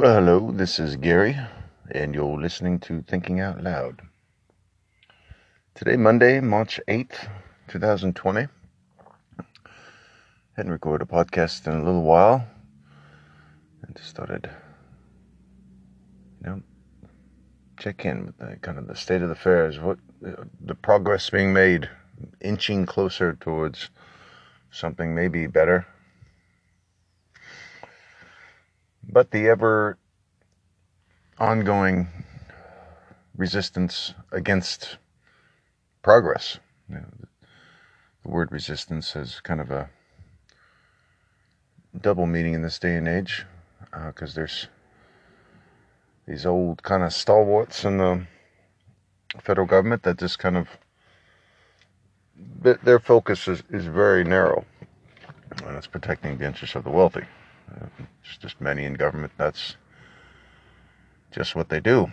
Well, hello, this is Gary, and you're listening to Thinking Out Loud. Today, Monday, March 8th, 2020. Hadn't recorded a podcast in a little while, and just started, check in with the state of the affairs, what the progress being made, inching closer towards something maybe better. But the ever-ongoing resistance against progress. The word resistance has kind of a double meaning in this day and age, because there's these old kind of stalwarts in the federal government that just kind of, their focus is very narrow, and it's protecting the interests of the wealthy. It's just many in government, that's just what they do.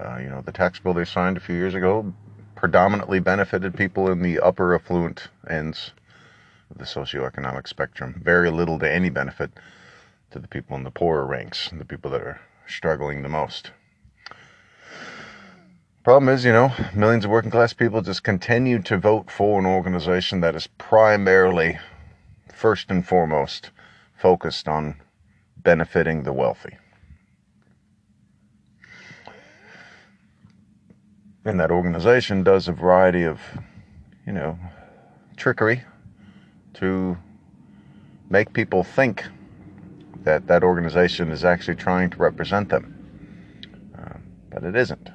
The tax bill they signed a few years ago predominantly benefited people in the upper affluent ends of the socioeconomic spectrum. Very little to any benefit to the people in the poorer ranks, the people that are struggling the most. Problem is, millions of working class people just continue to vote for an organization that is primarily, first and foremost, focused on benefiting the wealthy. And that organization does a variety of, trickery to make people think that that organization is actually trying to represent them. But it isn't.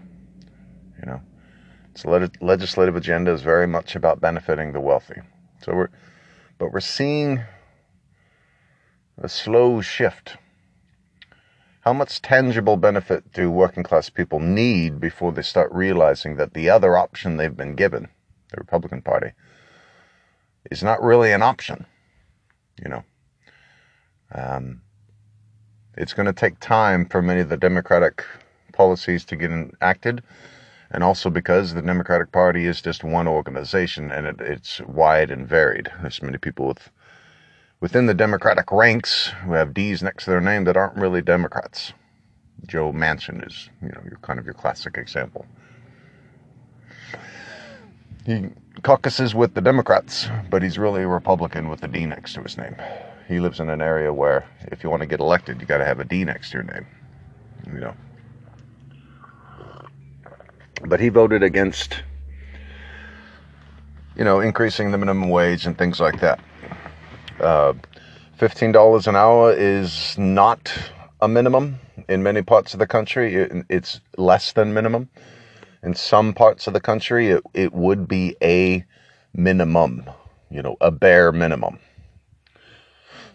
Its legislative agenda is very much about benefiting the wealthy. So we're seeing a slow shift. How much tangible benefit do working class people need before they start realizing that the other option they've been given, the Republican Party, is not really an option? It's going to take time for many of the Democratic policies to get enacted, and also because the Democratic Party is just one organization, and it's wide and varied. There's many people within the Democratic ranks, who have D's next to their name that aren't really Democrats. Joe Manchin is, your classic example. He caucuses with the Democrats, but he's really a Republican with the D next to his name. He lives in an area where, if you want to get elected, you got to have a D next to your name. But he voted against, increasing the minimum wage and things like that. $15 an hour is not a minimum in many parts of the country. It's less than minimum. In some parts of the country, it would be a minimum, a bare minimum.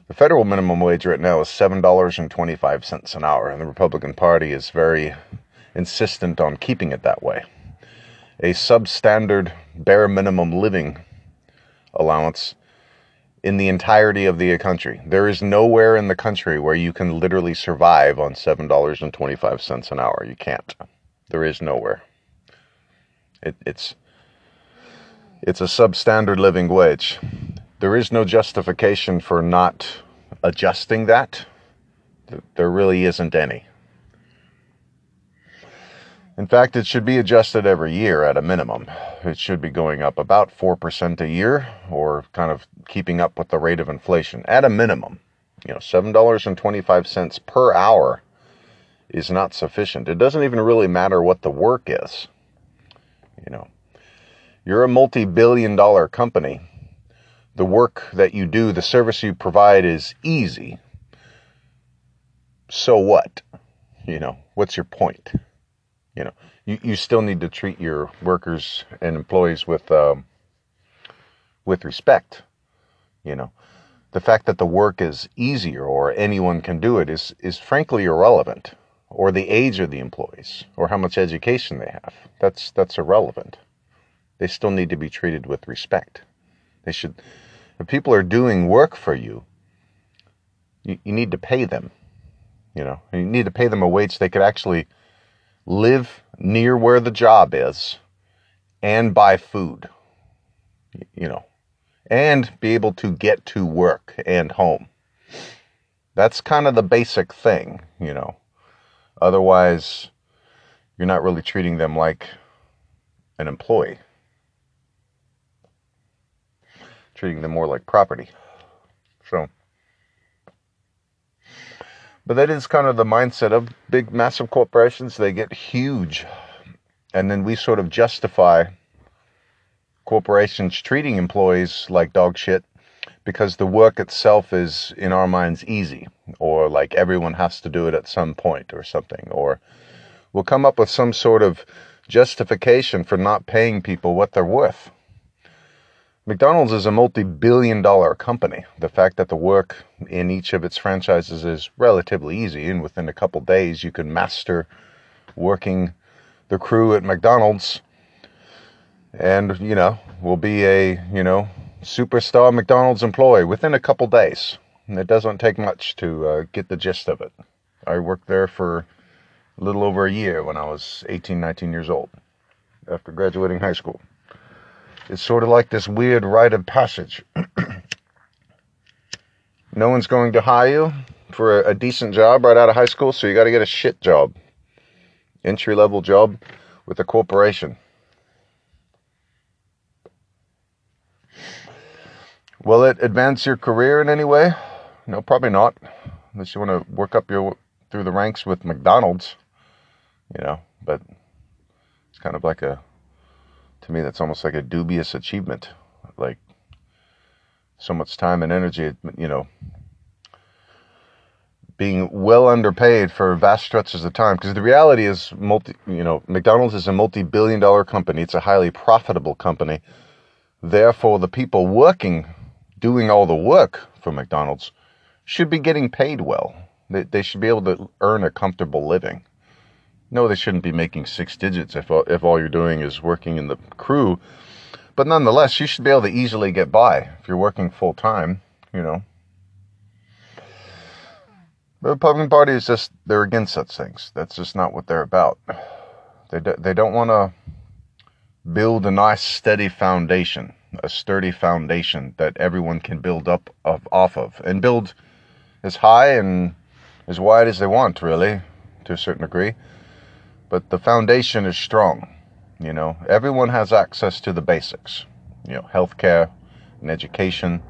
The federal minimum wage right now is $7.25 an hour, and the Republican Party is very insistent on keeping it that way. A substandard bare minimum living allowance in the entirety of the country. There is nowhere in the country where you can literally survive on $7.25 an hour. You can't. There is nowhere. It's a substandard living wage. There is no justification for not adjusting that. There really isn't any. In fact, it should be adjusted every year at a minimum. It should be going up about 4% a year, or kind of keeping up with the rate of inflation at a minimum. $7.25 per hour is not sufficient. It doesn't even really matter what the work is. You're a multi-billion dollar company. The work that you do, the service you provide is easy. So what? What's your point? You still need to treat your workers and employees with respect. The fact that the work is easier or anyone can do it is frankly irrelevant, or the age of the employees or how much education they have. That's irrelevant. They still need to be treated with respect. They should. If people are doing work for you, you need to pay them. You need to pay them a wage they could actually live near where the job is and buy food, and be able to get to work and home. That's kind of the basic thing. Otherwise, you're not really treating them like an employee. Treating them more like property. So, but that is kind of the mindset of big, massive corporations. They get huge. And then we sort of justify corporations treating employees like dog shit because the work itself is, in our minds, easy, or like everyone has to do it at some point or something. Or we'll come up with some sort of justification for not paying people what they're worth. McDonald's is a multi-billion-dollar company. The fact that the work in each of its franchises is relatively easy, and within a couple days you can master working the crew at McDonald's, and, you know, will be a, you know, superstar McDonald's employee within a couple days. And it doesn't take much to get the gist of it. I worked there for a little over a year when I was 18, 19 years old, after graduating high school. It's sort of like this weird rite of passage. No one's going to hire you for a decent job right out of high school, so you got to get a shit job. Entry-level job with a corporation. Will it advance your career in any way? No, probably not. Unless you want to work up your through the ranks with McDonald's, you know, but it's kind of like a, to me, that's almost like a dubious achievement. Like, so much time and energy, you know, being well underpaid for vast stretches of time. Because the reality is, McDonald's is a multi-billion-dollar company. It's a highly profitable company. Therefore, the people working, doing all the work for McDonald's, should be getting paid well. They should be able to earn a comfortable living. No, they shouldn't be making six digits if all you're doing is working in the crew. But nonetheless, you should be able to easily get by if you're working full-time, you know. The Republican Party is just, they're against such things. That's just not what they're about. They don't want to build a nice, steady foundation, a sturdy foundation that everyone can build up off of. And build as high and as wide as they want, really, to a certain degree. But the foundation is strong, you know. Everyone has access to the basics, you know, healthcare and education,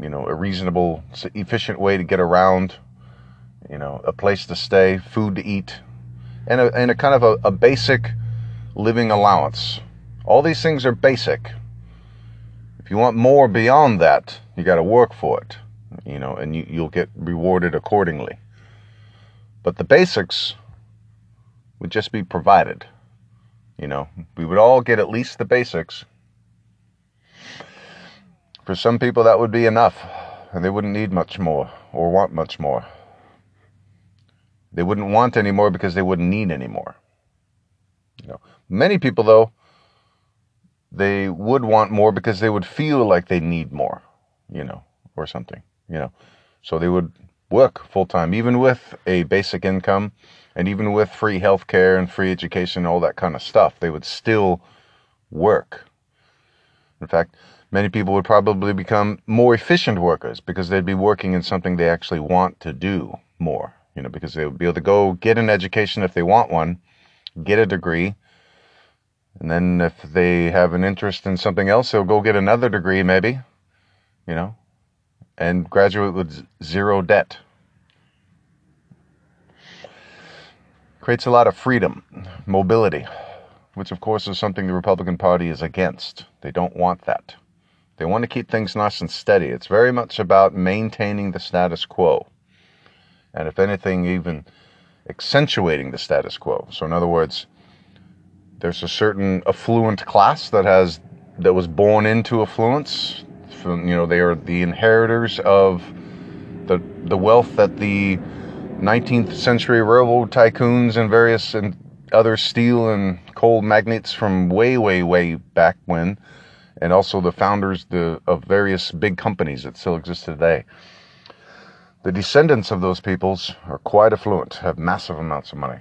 you know, a reasonable, efficient way to get around, you know, a place to stay, food to eat, and a kind of a basic living allowance. All these things are basic. If you want more beyond that, you got to work for it, you know, and you'll get rewarded accordingly. But the basics would just be provided, you know. We would all get at least the basics. For some people, that would be enough, and they wouldn't need much more or want much more. They wouldn't want any more because they wouldn't need any more. You know, many people, though, they would want more because they would feel like they need more, you know, or something, you know. So they would work full-time, even with a basic income, and even with free healthcare and free education and all that kind of stuff, they would still work. In fact, many people would probably become more efficient workers because they'd be working in something they actually want to do more, you know, because they would be able to go get an education if they want one, get a degree, and then if they have an interest in something else, they'll go get another degree maybe, you know, and graduate with zero debt. Creates a lot of freedom, mobility, which of course is something the Republican Party is against. They don't want that. They want to keep things nice and steady. It's very much about maintaining the status quo. And if anything, even accentuating the status quo. So in other words, there's a certain affluent class that was born into affluence. From, you know, they are the inheritors of the wealth that the 19th century railroad tycoons and various and other steel and coal magnates from way, way, way back when, and also the founders of various big companies that still exist today. The descendants of those peoples are quite affluent, have massive amounts of money.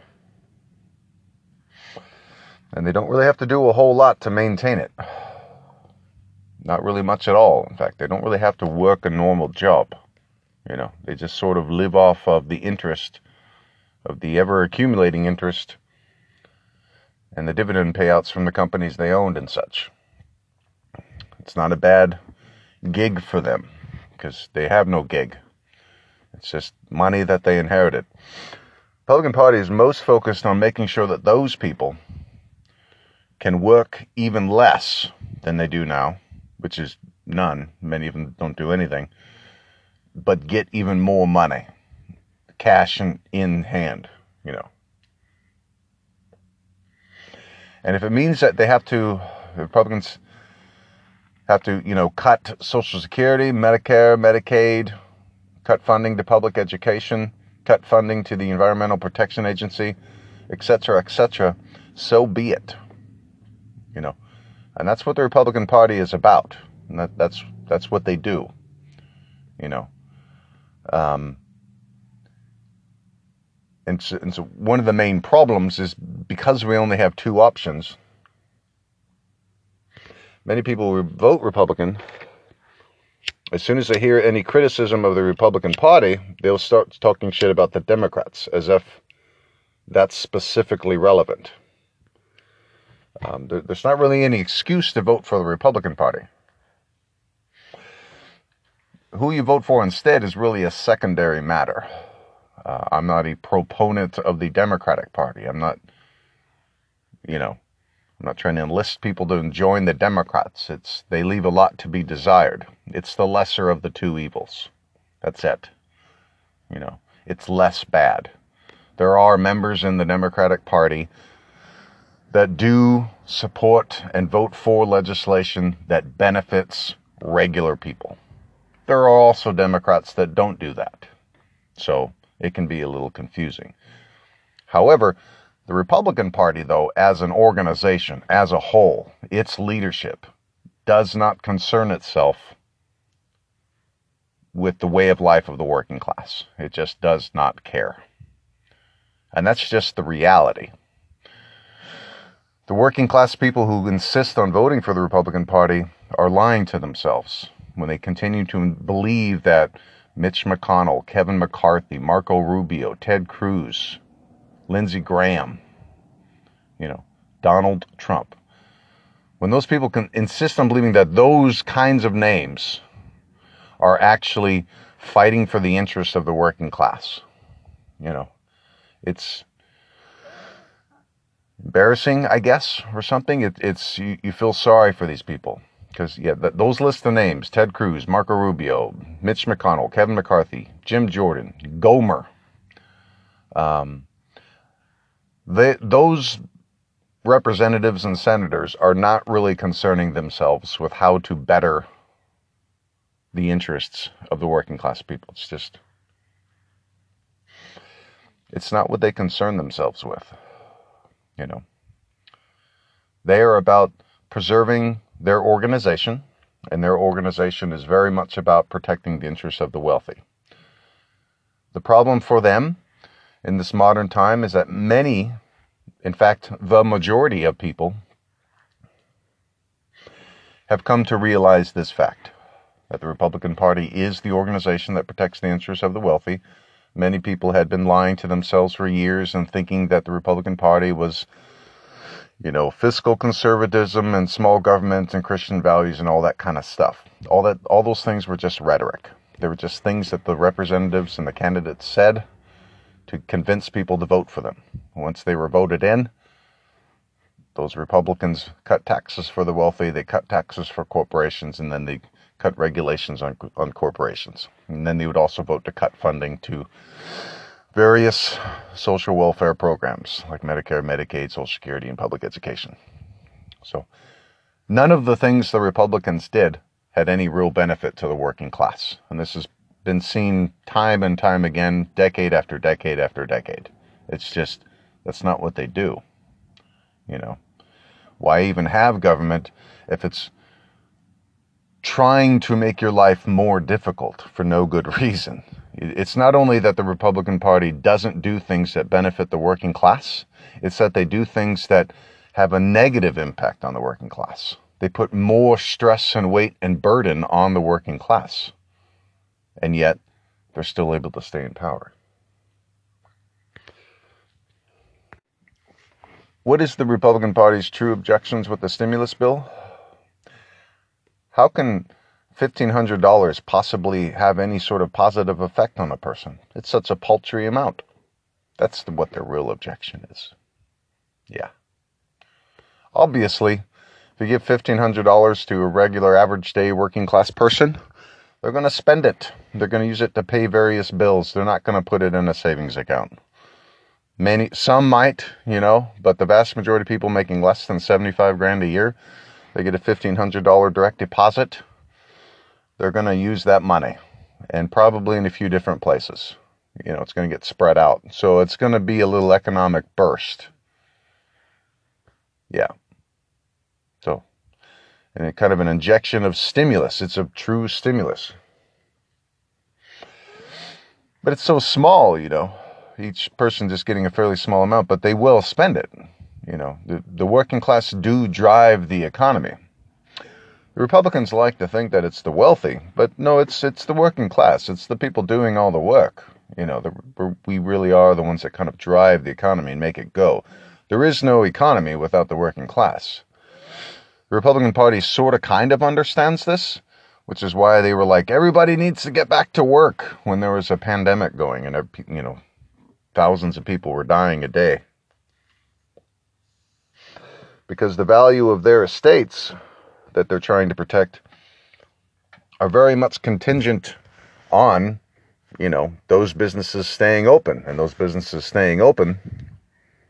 And they don't really have to do a whole lot to maintain it. Not really much at all. In fact, they don't really have to work a normal job. You know, they just sort of live off of the interest of the ever-accumulating interest and the dividend payouts from the companies they owned and such. It's not a bad gig for them, because they have no gig. It's just money that they inherited. The Republican Party is most focused on making sure that those people can work even less than they do now, which is none. Many of them don't do anything, but get even more money, cash in hand, you know. And if it means that they have to, the Republicans have to, you know, cut Social Security, Medicare, Medicaid, cut funding to public education, cut funding to the Environmental Protection Agency, et cetera, so be it, you know. And that's what the Republican Party is about. And that's what they do, you know. And so one of the main problems is because we only have two options, many people who vote Republican, as soon as they hear any criticism of the Republican Party, they'll start talking shit about the Democrats, as if that's specifically relevant. There's not really any excuse to vote for the Republican Party. Who you vote for instead is really a secondary matter. I'm not a proponent of the Democratic Party. I'm not trying to enlist people to join the Democrats. They leave a lot to be desired. It's the lesser of the two evils. That's it. You know, it's less bad. There are members in the Democratic Party that do support and vote for legislation that benefits regular people. There are also Democrats that don't do that. So it can be a little confusing. However, the Republican Party, though, as an organization, as a whole, its leadership does not concern itself with the way of life of the working class. It just does not care. And that's just the reality. The working class people who insist on voting for the Republican Party are lying to themselves when they continue to believe that Mitch McConnell, Kevin McCarthy, Marco Rubio, Ted Cruz, Lindsey Graham, you know, Donald Trump. When those people can insist on believing that those kinds of names are actually fighting for the interests of the working class, you know, it's embarrassing, I guess, or something. You feel sorry for these people. Because, yeah, those lists of names, Ted Cruz, Marco Rubio, Mitch McConnell, Kevin McCarthy, Jim Jordan, Gomer, those representatives and senators are not really concerning themselves with how to better the interests of the working class people. It's not what they concern themselves with, you know. They are about preserving their organization, and their organization is very much about protecting the interests of the wealthy. The problem for them in this modern time is that many, in fact, the majority of people, have come to realize this fact, that the Republican Party is the organization that protects the interests of the wealthy. Many people had been lying to themselves for years and thinking that the Republican Party was, you know, fiscal conservatism and small government and Christian values and all that kind of stuff. All those things were just rhetoric. They were just things that the representatives and the candidates said to convince people to vote for them. Once they were voted in, those Republicans cut taxes for the wealthy, they cut taxes for corporations, and then they cut regulations on corporations. And then they would also vote to cut funding to various social welfare programs like Medicare, Medicaid, Social Security, and public education. So none of the things the Republicans did had any real benefit to the working class. And this has been seen time and time again, decade after decade after decade. It's just, that's not what they do. You know, why even have government if it's trying to make your life more difficult for no good reason? It's not only that the Republican Party doesn't do things that benefit the working class, it's that they do things that have a negative impact on the working class. They put more stress and weight and burden on the working class, and yet they're still able to stay in power. What is the Republican Party's true objections with the stimulus bill? How can $1,500 possibly have any sort of positive effect on a person? It's such a paltry amount. That's what their real objection is. Yeah. Obviously, if you give $1,500 to a regular average day working class person, they're going to spend it. They're going to use it to pay various bills. They're not going to put it in a savings account. Some might, but the vast majority of people making less than $75,000 a year, they get a $1,500 direct deposit. They're going to use that money, and probably in a few different places. It's going to get spread out. So it's going to be a little economic burst. Yeah. So, and kind of an injection of stimulus. It's a true stimulus. But it's so small, Each person just getting a fairly small amount, but they will spend it. The working class do drive the economy. The Republicans like to think that it's the wealthy, but no, it's the working class. It's the people doing all the work. We really are the ones that kind of drive the economy and make it go. There is no economy without the working class. The Republican Party sort of kind of understands this, which is why they were like, everybody needs to get back to work when there was a pandemic going and, thousands of people were dying a day. Because the value of their estates that they're trying to protect are very much contingent on, those businesses staying open. And those businesses staying open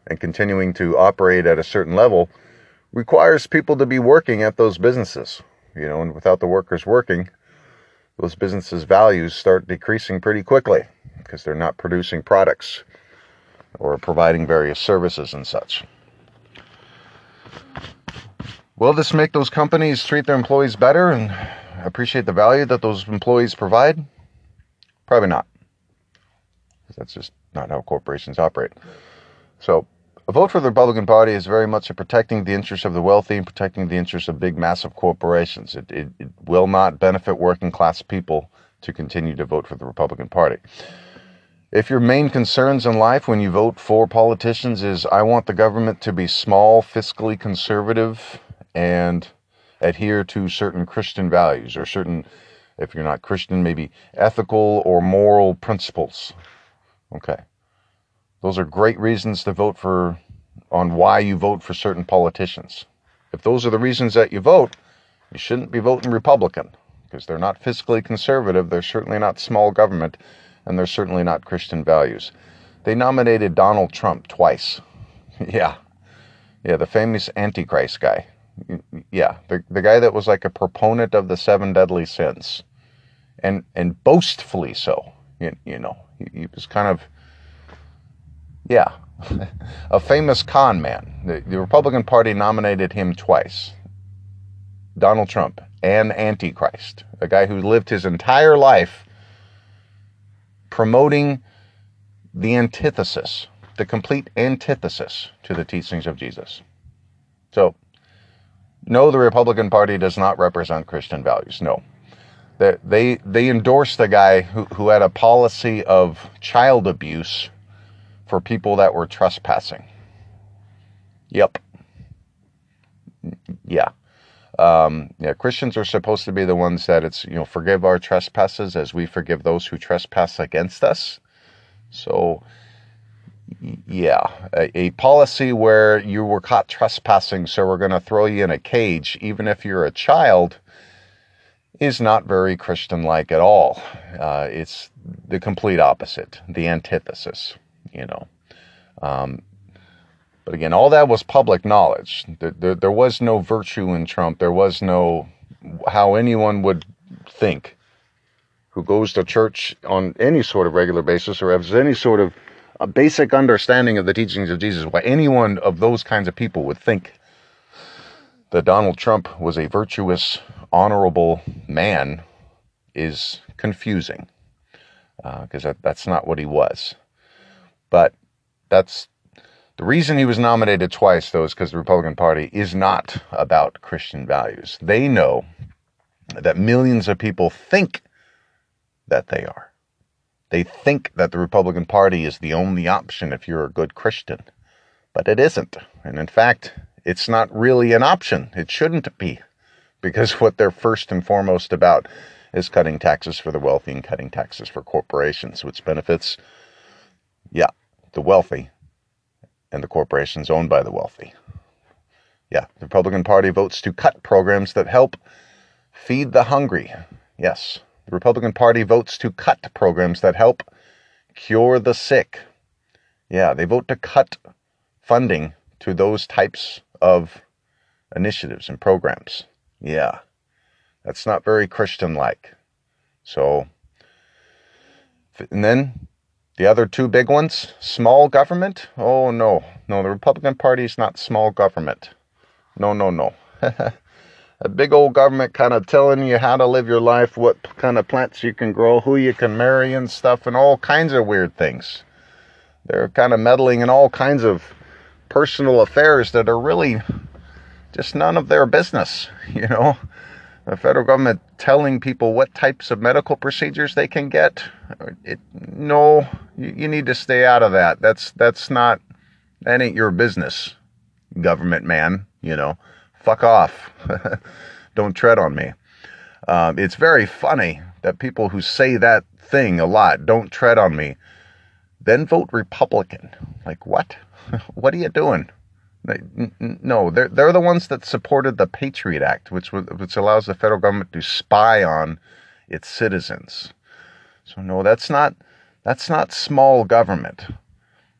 and continuing to operate at a certain level requires people to be working at those businesses. And without the workers working, those businesses' values start decreasing pretty quickly because they're not producing products or providing various services and such. Will this make those companies treat their employees better and appreciate the value that those employees provide? Probably not. That's just not how corporations operate. So a vote for the Republican Party is very much a protecting the interests of the wealthy and protecting the interests of big, massive corporations. It will not benefit working class people to continue to vote for the Republican Party. If your main concerns in life when you vote for politicians is, I want the government to be small, fiscally conservative, and adhere to certain Christian values or certain, if you're not Christian, maybe ethical or moral principles. Okay. Those are great reasons to vote for, on why you vote for certain politicians. If those are the reasons that you vote, you shouldn't be voting Republican because they're not fiscally conservative, they're certainly not small government, and they're certainly not Christian values. They nominated Donald Trump twice. Yeah, the famous Antichrist guy. Yeah, the guy that was like a proponent of the 7 deadly sins. And boastfully so, He was kind of, a famous con man. The Republican Party nominated him twice. Donald Trump, an Antichrist. A guy who lived his entire life promoting the antithesis, the complete antithesis to the teachings of Jesus. So, no, the Republican Party does not represent Christian values. No. They endorsed the guy who had a policy of child abuse for people that were trespassing. Yep. Yeah. Christians are supposed to be the ones that it's, forgive our trespasses as we forgive those who trespass against us. So, a policy where you were caught trespassing, so we're going to throw you in a cage, even if you're a child, is not very Christian-like at all. It's the complete opposite, the antithesis, But again, all that was public knowledge. There was no virtue in Trump. There was no how anyone would think who goes to church on any sort of regular basis or has any sort of a basic understanding of the teachings of Jesus, why anyone of those kinds of people would think that Donald Trump was a virtuous, honorable man is confusing because that's not what he was. But that's... The reason he was nominated twice, though, is because the Republican Party is not about Christian values. They know that millions of people think that they are. They think that the Republican Party is the only option if you're a good Christian. But it isn't. And in fact, it's not really an option. It shouldn't be. Because what they're first and foremost about is cutting taxes for the wealthy and cutting taxes for corporations, which benefits, yeah, the wealthy and the corporations owned by the wealthy. Yeah, the Republican Party votes to cut programs that help feed the hungry. Yes, the Republican Party votes to cut programs that help cure the sick. Yeah, they vote to cut funding to those types of initiatives and programs. Yeah, that's not very Christian-like. So, and then the other two big ones, small government. Oh, no. No, the Republican Party is not small government. No. A big old government kind of telling you how to live your life, what kind of plants you can grow, who you can marry and stuff, and all kinds of weird things. They're kind of meddling in all kinds of personal affairs that are really just none of their business, you know. The federal government telling people what types of medical procedures they can get. You need to stay out of that. That ain't your business, government man, you know. Fuck off. Don't tread on me. It's very funny that people who say that thing a lot, don't tread on me, then vote Republican. Like, what? What are you doing? No, they're the ones that supported the Patriot Act, which allows the federal government to spy on its citizens. So no, that's not small government.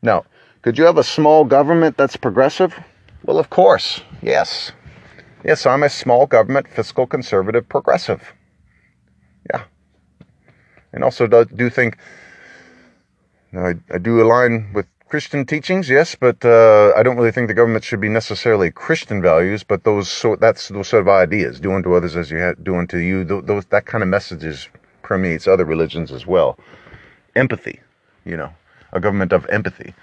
Now, could you have a small government that's progressive? Well, of course, yes. Yes, I'm a small government, fiscal conservative, progressive. Yeah. And also do think, I do align with Christian teachings, yes, but I don't really think the government should be necessarily Christian values, but those sort of ideas, do unto others as you do unto you, that kind of messages permeates other religions as well. Empathy, you know, a government of empathy.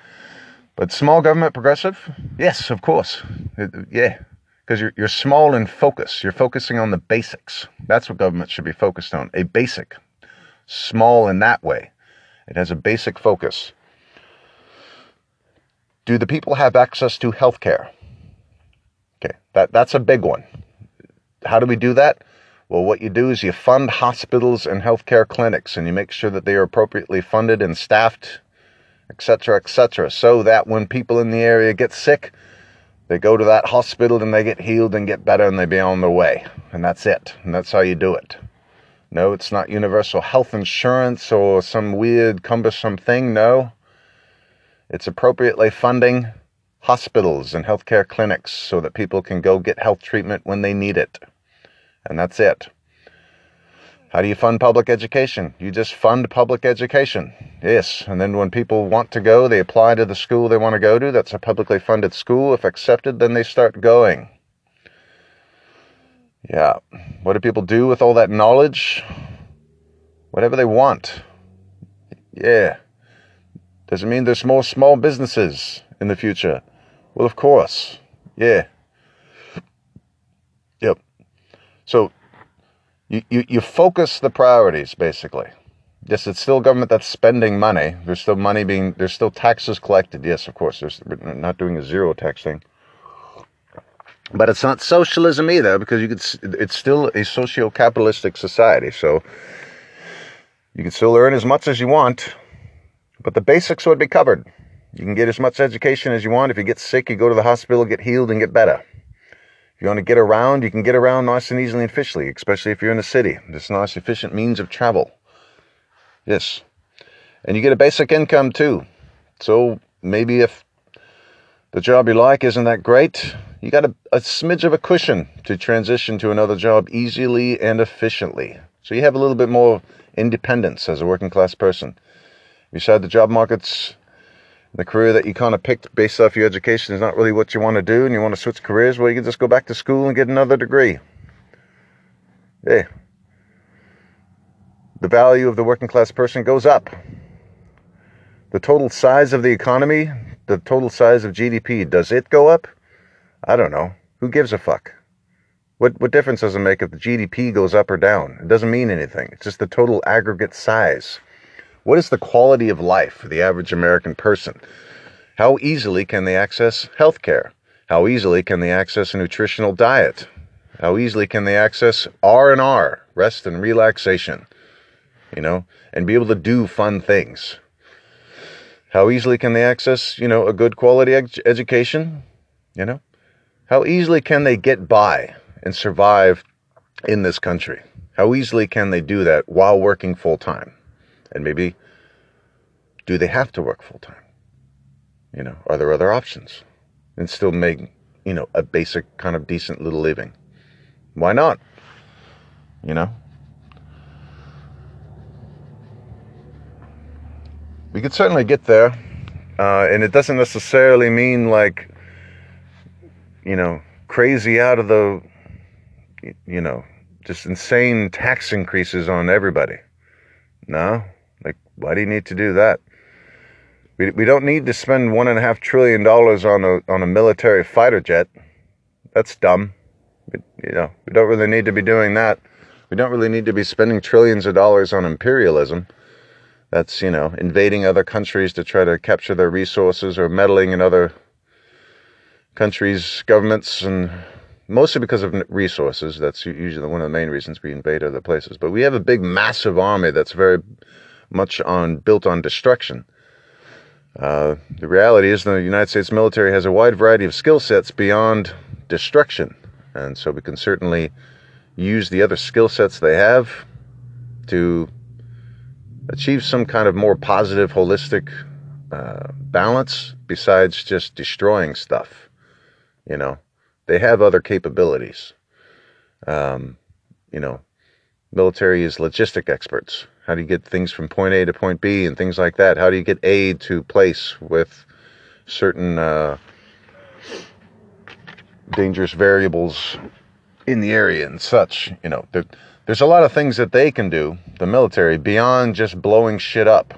But small government, progressive, yes, of course, yeah, because you're small in focus. You're focusing on the basics. That's what government should be focused on, a basic, small in that way. It has a basic focus. Do the people have access to health care? Okay, that's a big one. How do we do that? Well, what you do is you fund hospitals and healthcare clinics, and you make sure that they are appropriately funded and staffed, et cetera, so that when people in the area get sick, they go to that hospital and they get healed and get better and they be on their way. And that's it. And that's how you do it. No, it's not universal health insurance or some weird, cumbersome thing. No. It's appropriately funding hospitals and healthcare clinics so that people can go get health treatment when they need it. And that's it. How do you fund public education? You just fund public education. Yes. And then when people want to go, they apply to the school they want to go to. That's a publicly funded school. If accepted, then they start going. Yeah. What do people do with all that knowledge? Whatever they want. Yeah. Does it mean there's more small businesses in the future? Well, of course. Yeah. Yep. So you focus the priorities, basically. Yes, it's still government that's spending money. There's still money there's still taxes collected. Yes, of course. We're not doing a zero tax thing. But it's not socialism either, because it's still a socio-capitalistic society. So you can still earn as much as you want. But the basics would be covered. You can get as much education as you want. If you get sick, you go to the hospital, get healed, and get better. If you want to get around, you can get around nice and easily and efficiently, especially if you're in a city. It's a nice, efficient means of travel. Yes. And you get a basic income, too. So maybe if the job you like isn't that great, you got a smidge of a cushion to transition to another job easily and efficiently. So you have a little bit more independence as a working-class person. You said the job markets, the career that you kind of picked based off your education is not really what you want to do, and you want to switch careers, well, you can just go back to school and get another degree. Yeah. The value of the working class person goes up. The total size of the economy, the total size of GDP, does it go up? I don't know. Who gives a fuck? What difference does it make if the GDP goes up or down? It doesn't mean anything. It's just the total aggregate size. What is the quality of life for the average American person? How easily can they access health care? How easily can they access a nutritional diet? How easily can they access R&R, rest and relaxation, and be able to do fun things? How easily can they access, a good quality education? How easily can they get by and survive in this country? How easily can they do that while working full-time? And maybe, do they have to work full-time? Are there other options? And still make, a basic kind of decent little living. Why not? We could certainly get there, and it doesn't necessarily mean like, crazy out of the, just insane tax increases on everybody. No, like, why do you need to do that? We don't need to spend $1.5 trillion on a military fighter jet. That's dumb. We don't really need to be doing that. We don't really need to be spending trillions of dollars on imperialism. That's, invading other countries to try to capture their resources or meddling in other countries' governments, and mostly because of resources. That's usually one of the main reasons we invade other places. But we have a big, massive army that's very much built on destruction. The reality is the United States military has a wide variety of skill sets beyond destruction. And so we can certainly use the other skill sets they have to achieve some kind of more positive, holistic balance besides just destroying stuff. They have other capabilities. Military is logistic experts. How do you get things from point A to point B and things like that? How do you get aid to place with certain dangerous variables in the area and such? There's a lot of things that they can do, the military, beyond just blowing shit up.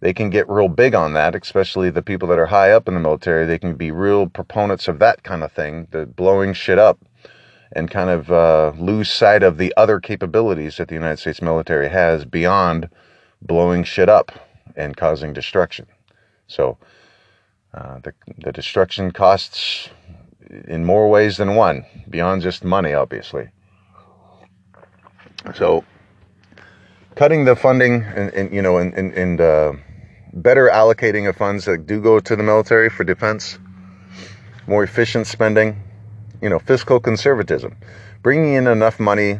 They can get real big on that, especially the people that are high up in the military. They can be real proponents of that kind of thing, the blowing shit up, and kind of lose sight of the other capabilities that the United States military has beyond blowing shit up and causing destruction. So the destruction costs in more ways than one, beyond just money, obviously. So cutting the funding and better allocating of funds that do go to the military for defense, more efficient spending, fiscal conservatism, bringing in enough money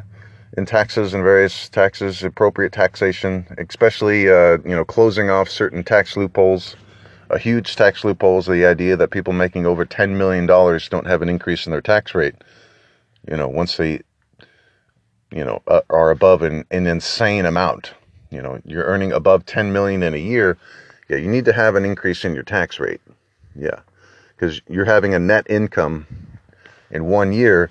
in taxes and various taxes, appropriate taxation, especially, closing off certain tax loopholes. A huge tax loophole is the idea that people making over $10 million don't have an increase in their tax rate, once they, are above an insane amount. You're earning above $10 million in a year. Yeah, you need to have an increase in your tax rate. Yeah, because you're having a net income in 1 year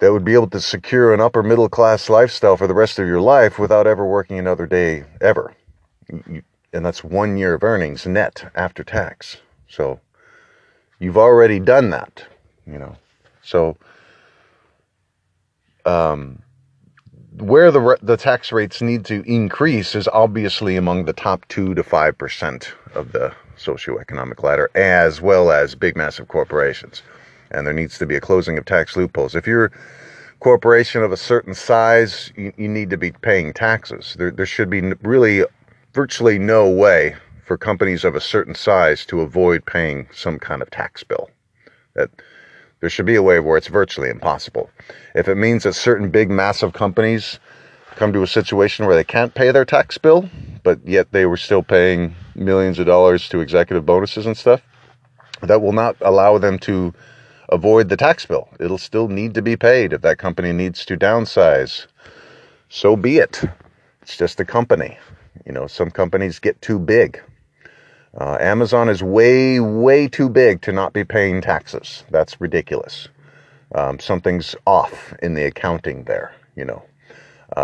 that would be able to secure an upper middle class lifestyle for the rest of your life without ever working another day ever. And that's 1 year of earnings net after tax. So you've already done that, So where the tax rates need to increase is obviously among the top 2 to 5% of the socioeconomic ladder, as well as big, massive corporations. And there needs to be a closing of tax loopholes. If you're corporation of a certain size, you need to be paying taxes. There should be really virtually no way for companies of a certain size to avoid paying some kind of tax bill. That there should be a way where it's virtually impossible. If it means that certain big, massive companies come to a situation where they can't pay their tax bill, but yet they were still paying millions of dollars to executive bonuses and stuff, that will not allow them to avoid the tax bill. It'll still need to be paid. If that company needs to downsize, so be it. It's just a company. Some companies get too big. Amazon is way, way too big to not be paying taxes. That's ridiculous. Something's off in the accounting there,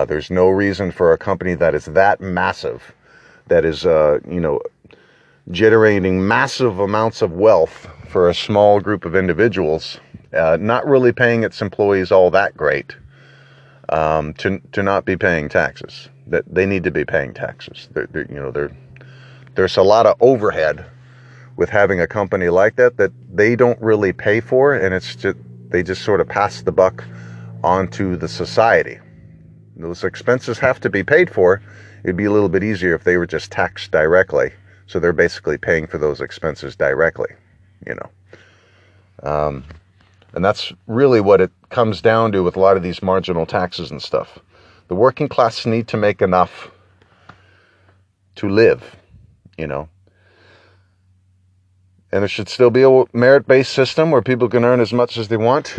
There's no reason for a company that is that massive, that is, generating massive amounts of wealth for a small group of individuals, not really paying its employees all that great, to not be paying taxes. That they need to be paying taxes. They're there's a lot of overhead with having a company like that that they don't really pay for, and it's just, they just sort of pass the buck onto the society. Those expenses have to be paid for. It'd be a little bit easier if they were just taxed directly, so they're basically paying for those expenses directly, you know. And that's really what it comes down to with a lot of these marginal taxes and stuff. The working class need to make enough to live, you know. And there should still be a merit-based system where people can earn as much as they want.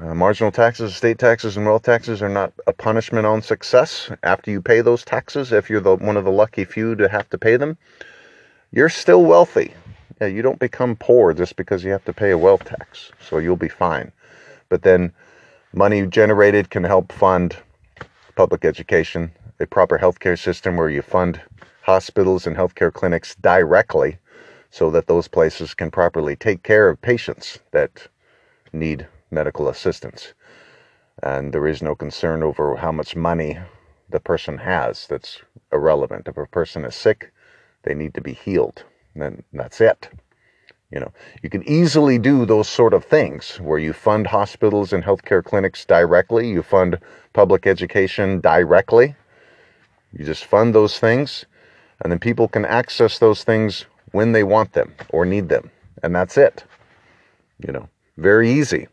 Marginal taxes, estate taxes, and wealth taxes are not a punishment on success. After you pay those taxes, if you're one of the lucky few to have to pay them, you're still wealthy. Yeah, you don't become poor just because you have to pay a wealth tax, so you'll be fine. But then money generated can help fund public education, a proper healthcare system where you fund hospitals and healthcare clinics directly, so that those places can properly take care of patients that need medical assistance. And there is no concern over how much money the person has. That's irrelevant. If a person is sick, they need to be healed. And that's it. You know, you can easily do those sort of things where you fund hospitals and healthcare clinics directly. You fund public education directly. You just fund those things, and then people can access those things when they want them or need them, and that's it. You know, very easy.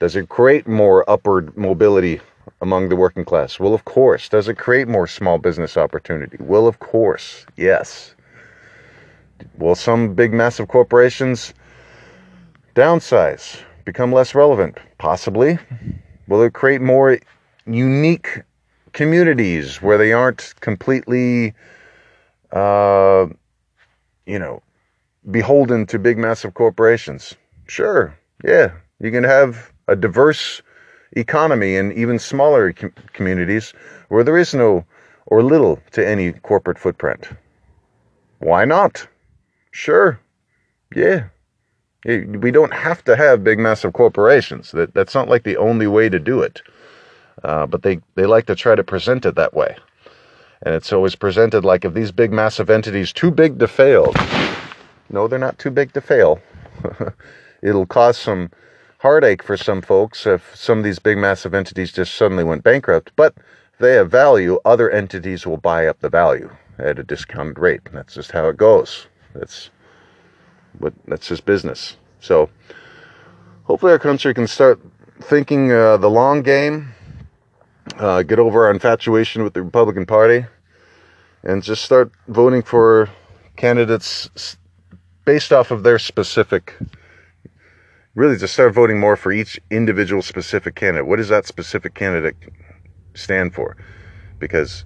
Does it create more upward mobility among the working class? Well, of course. Does it create more small business opportunity? Well, of course. Yes. Will some big massive corporations downsize, become less relevant? Possibly. Will it create more unique communities where they aren't completely you know, beholden to big, massive corporations? Sure, yeah. You can have a diverse economy in even smaller communities where there is no or little to any corporate footprint. Why not? Sure, yeah. We don't have to have big, massive corporations. That's not like the only way to do it. But they like to try to present it that way. And it's always presented like, if these big, massive entities, too big to fail. No, they're not too big to fail. It'll cause some heartache for some folks if some of these big, massive entities just suddenly went bankrupt. But if they have value, other entities will buy up the value at a discounted rate. That's just how it goes. That's just business. So hopefully our country can start thinking the long game. Get over our infatuation with the Republican Party and just start voting for candidates based off of their specific, really just start voting more for each individual specific candidate. What does that specific candidate stand for? Because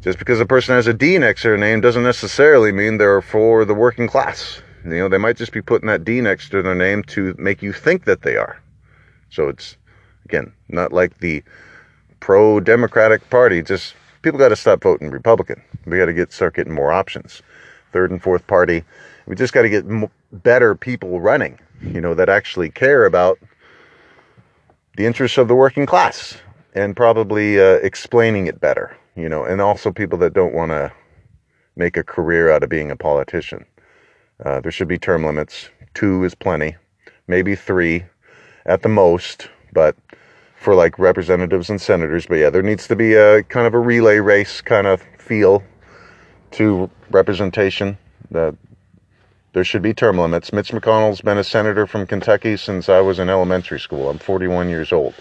just because a person has a D next to their name doesn't necessarily mean they're for the working class. You know, they might just be putting that D next to their name to make you think that they are. So it's, again, not like the pro-Democratic Party. Just, people got to stop voting Republican. We got to start getting more options. Third and fourth party. We just got to get better people running, you know, that actually care about the interests of the working class, and probably explaining it better, you know, and also people that don't want to make a career out of being a politician. There should be term limits. 2 is plenty, maybe 3 at the most, but for like representatives and senators. But yeah, there needs to be a kind of a relay race kind of feel to representation. There should be term limits. Mitch McConnell's been a senator from Kentucky since I was in elementary school. I'm 41 years old.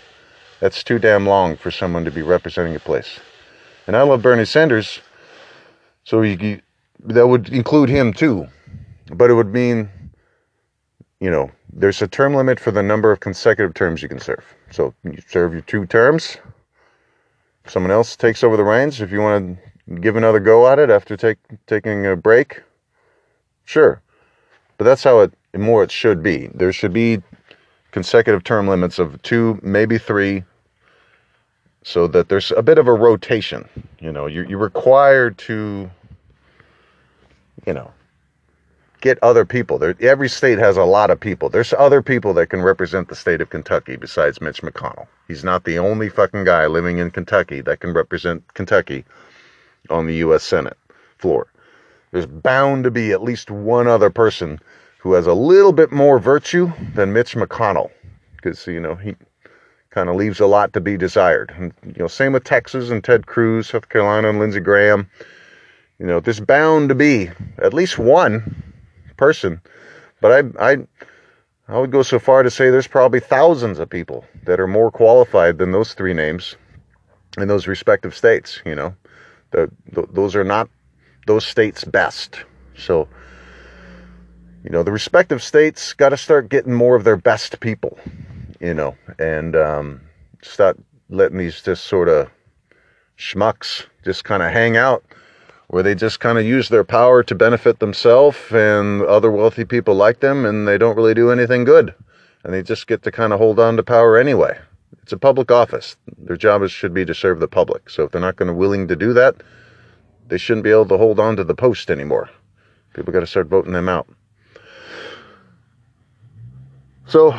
That's too damn long for someone to be representing a place. And I love Bernie Sanders, so that would include him too. But it would mean, you know, there's a term limit for the number of consecutive terms you can serve. So you serve your 2 terms. Someone else takes over the reins. If you want to give another go at it after taking a break, sure. But that's how it should be. There should be consecutive term limits of 2, maybe 3, so that there's a bit of a rotation. You know, you're required to, you know, get other people. Every state has a lot of people. There's other people that can represent the state of Kentucky besides Mitch McConnell. He's not the only fucking guy living in Kentucky that can represent Kentucky on the U.S. Senate floor. There's bound to be at least one other person who has a little bit more virtue than Mitch McConnell, because, you know, he kind of leaves a lot to be desired. And, you know, same with Texas and Ted Cruz, South Carolina and Lindsey Graham. You know, there's bound to be at least one person. But I would go so far to say there's probably thousands of people that are more qualified than those three names in those respective states. You know, those are not those states' best. So, you know, the respective states got to start getting more of their best people, you know, and start letting these just sort of schmucks just kind of hang out, where they just kind of use their power to benefit themselves and other wealthy people like them, and they don't really do anything good. And they just get to kind of hold on to power anyway. It's a public office. Their job should be to serve the public. So if they're not going to willing to do that, they shouldn't be able to hold on to the post anymore. People got to start voting them out. So,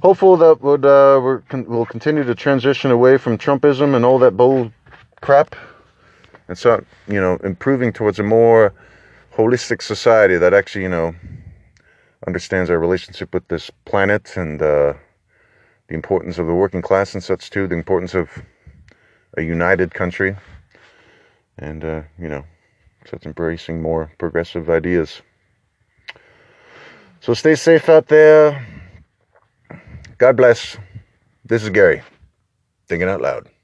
hopeful that we'll continue to transition away from Trumpism and all that bull crap, and start, you know, improving towards a more holistic society that actually, you know, understands our relationship with this planet and the importance of the working class and such too, the importance of a united country, and you know, starts embracing more progressive ideas. So stay safe out there. God bless. This is Gary, thinking out loud.